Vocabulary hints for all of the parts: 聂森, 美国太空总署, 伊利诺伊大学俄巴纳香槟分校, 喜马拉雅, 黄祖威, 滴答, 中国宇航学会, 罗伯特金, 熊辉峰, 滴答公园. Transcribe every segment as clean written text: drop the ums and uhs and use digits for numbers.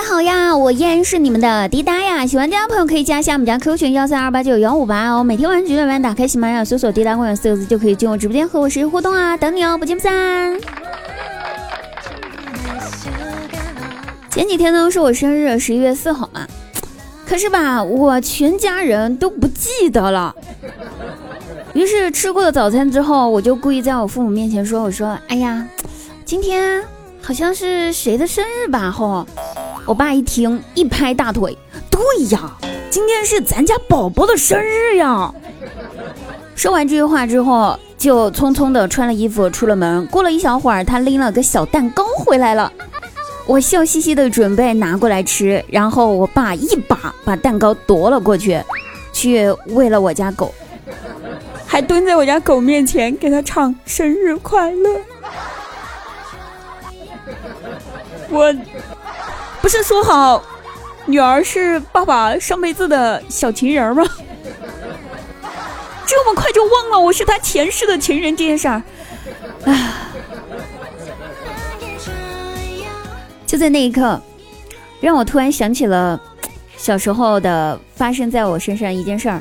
家好呀，我依然是你们的滴答呀，喜欢滴答朋友可以加一下我们家 Q 群132891058哦，每天晚上9点半打开喜马拉雅搜索滴答公园4个字就可以进入直播间和我实时互动啊，等你哦，不见不散。前几天呢是我生日11月4号嘛，可是吧我全家人都不记得了，于是吃过了早餐之后，我就故意在我父母面前说，我说哎呀今天好像是谁的生日吧吼。我爸一听一拍大腿，对呀，今天是咱家宝宝的生日呀。说完这句话之后就匆匆的穿了衣服出了门，过了一小会儿他拎了个小蛋糕回来了，我笑嘻嘻的准备拿过来吃，然后我爸一把把蛋糕夺了过去，去喂了我家狗，还蹲在我家狗面前给他唱生日快乐。我不是说好女儿是爸爸上辈子的小情人吗？这么快就忘了我是他前世的情人这件事儿，唉。就在那一刻让我突然想起了小时候的发生在我身上一件事儿。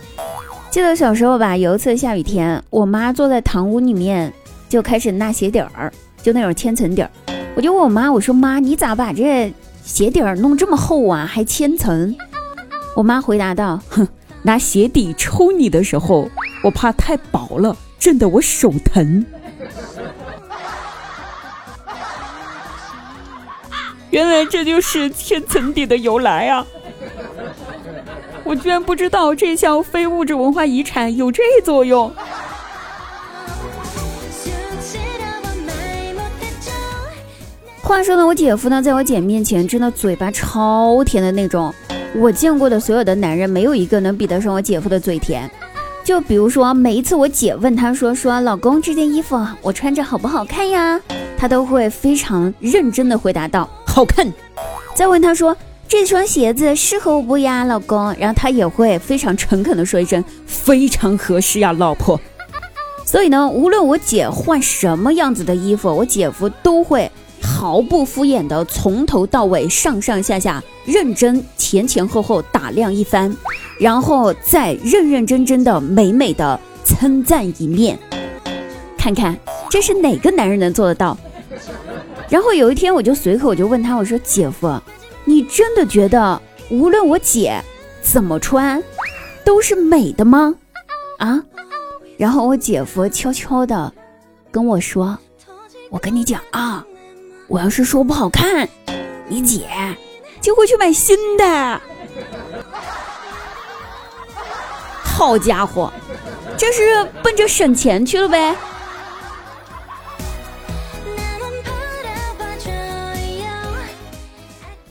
记得小时候吧，有一次下雨天，我妈坐在堂屋里面就开始纳鞋底儿，就那种千层底儿。我就问我妈，我说妈你咋把这鞋底儿弄这么厚啊，还千层？我妈回答道，哼，拿鞋底抽你的时候我怕太薄了，震得我手疼。原来这就是千层底的由来啊！我居然不知道这项非物质文化遗产有这作用。话说呢，我姐夫呢，在我姐面前真的嘴巴超甜的那种，我见过的所有的男人没有一个能比得上我姐夫的嘴甜。就比如说每一次我姐问他说老公这件衣服我穿着好不好看呀，他都会非常认真的回答道好看。再问他说这双鞋子适合我不呀老公，然后他也会非常诚恳的说一声非常合适呀老婆。所以呢无论我姐换什么样子的衣服，我姐夫都会毫不敷衍的从头到尾上上下下认真前后后打量一番，然后再认真的美美的称赞一面。看看这是哪个男人能做得到。然后有一天我就随口问他，我说姐夫你真的觉得无论我姐怎么穿都是美的吗啊？然后我姐夫悄悄的跟我说，我跟你讲啊，我要是说不好看你姐就会去买新的。好家伙，这是奔着省钱去了呗。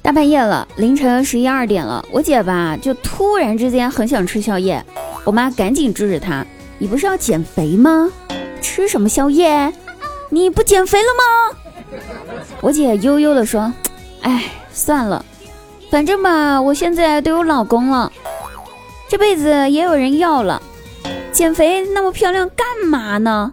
大半夜了，凌晨12点了，我姐吧就突然之间很想吃宵夜，我妈赶紧制止她，你不是要减肥吗？吃什么宵夜？你不减肥了吗？我姐悠悠地说，哎算了，反正吧我现在都有老公了，这辈子也有人要了，减肥那么漂亮干嘛呢？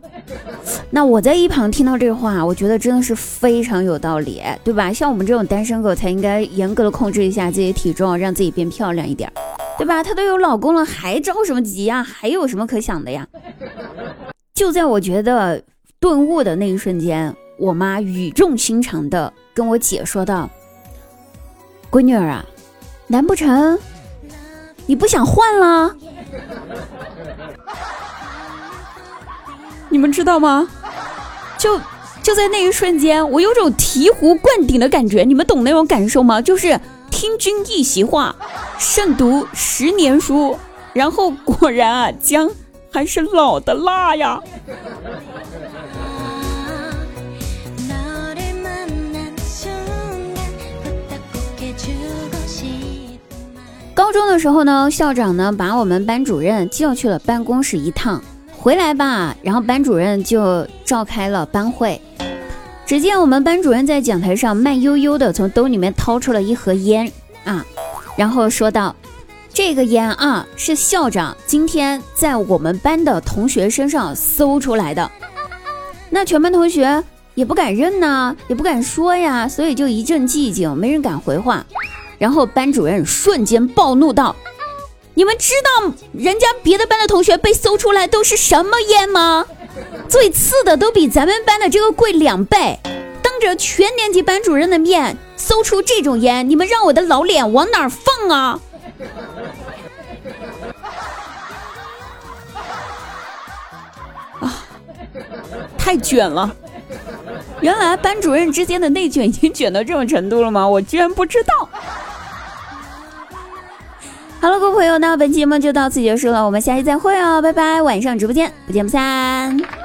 那我在一旁听到这话，我觉得真的是非常有道理，对吧？像我们这种单身狗才应该严格的控制一下自己体重，让自己变漂亮一点，对吧？她都有老公了还着什么急呀，还有什么可想的呀？就在我觉得顿悟的那一瞬间，我妈语重心长的跟我姐说道，闺女儿啊，难不成你不想换了？你们知道吗？就在那一瞬间，我有种醍醐灌顶的感觉，你们懂那种感受吗？就是听君一席话，胜读10年书，然后果然啊，姜还是老的辣呀。高中的时候呢，校长呢把我们班主任叫去了办公室一趟，回来吧，然后班主任就召开了班会。只见我们班主任在讲台上慢悠悠的从兜里面掏出了一盒烟啊，然后说道，这个烟啊是校长今天在我们班的同学身上搜出来的。那全班同学也不敢认啊，也不敢说呀，所以就一阵寂静，没人敢回话。然后班主任瞬间暴怒道：你们知道人家别的班的同学被搜出来都是什么烟吗？最次的都比咱们班的这个贵2倍，当着全年级班主任的面搜出这种烟，你们让我的老脸往哪儿放啊？啊，太卷了！原来班主任之间的内卷已经卷到这种程度了吗？我居然不知道。好了，各位朋友，那本期节目就到此结束了，我们下期再会哦，拜拜！晚上直播间不见不散。